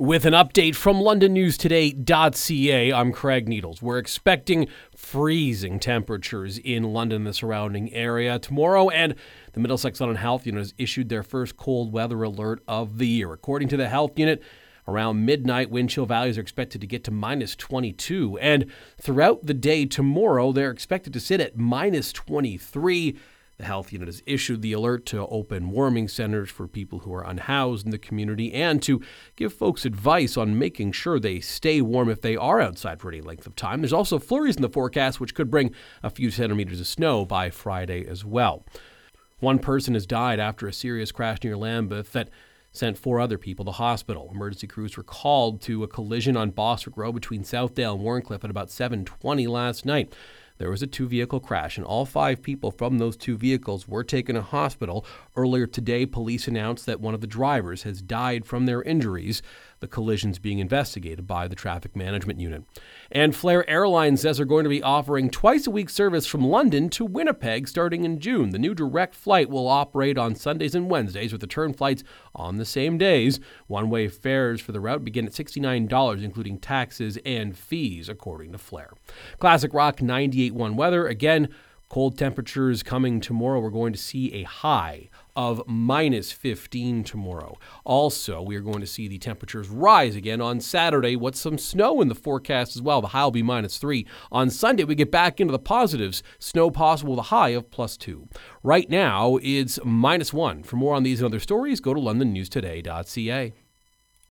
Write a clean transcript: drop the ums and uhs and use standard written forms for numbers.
With an update from LondonNewsToday.ca, I'm Craig Needles. We're expecting freezing temperatures in London and the surrounding area tomorrow, and the Middlesex London Health Unit has issued their first cold weather alert of the year. According to the health unit, around midnight, wind chill values are expected to get to minus 22, and throughout the day tomorrow, they're expected to sit at minus 23. The health unit has issued the alert to open warming centers for people who are unhoused in the community and to give folks advice on making sure they stay warm if they are outside for any length of time. There's also flurries in the forecast, which could bring a few centimeters of snow by Friday as well. One person has died after a serious crash near Lambeth that sent four other people to hospital. Emergency crews were called to a collision on Bosworth Road between Southdale and Warncliffe at about 7:20 last night. There was a two-vehicle crash, and all five people from those two vehicles were taken to hospital. Earlier today, police announced that one of the drivers has died from their injuries. The collision's being investigated by the Traffic Management Unit. And Flair Airlines says they're going to be offering twice-a-week service from London to Winnipeg starting in June. The new direct flight will operate on Sundays and Wednesdays, with return flights on the same days. One-way fares for the route begin at $69, including taxes and fees, according to Flair. Classic Rock 98. Weather. Again, cold temperatures coming tomorrow. We're going to see a high of minus 15 tomorrow. Also, we are going to see the temperatures rise again on Saturday. What's some snow in the forecast as well. The high will be minus 3. On Sunday, we get back into the positives. Snow possible with a high of plus 2. Right now, it's minus 1. For more on these and other stories, go to LondonNewsToday.ca.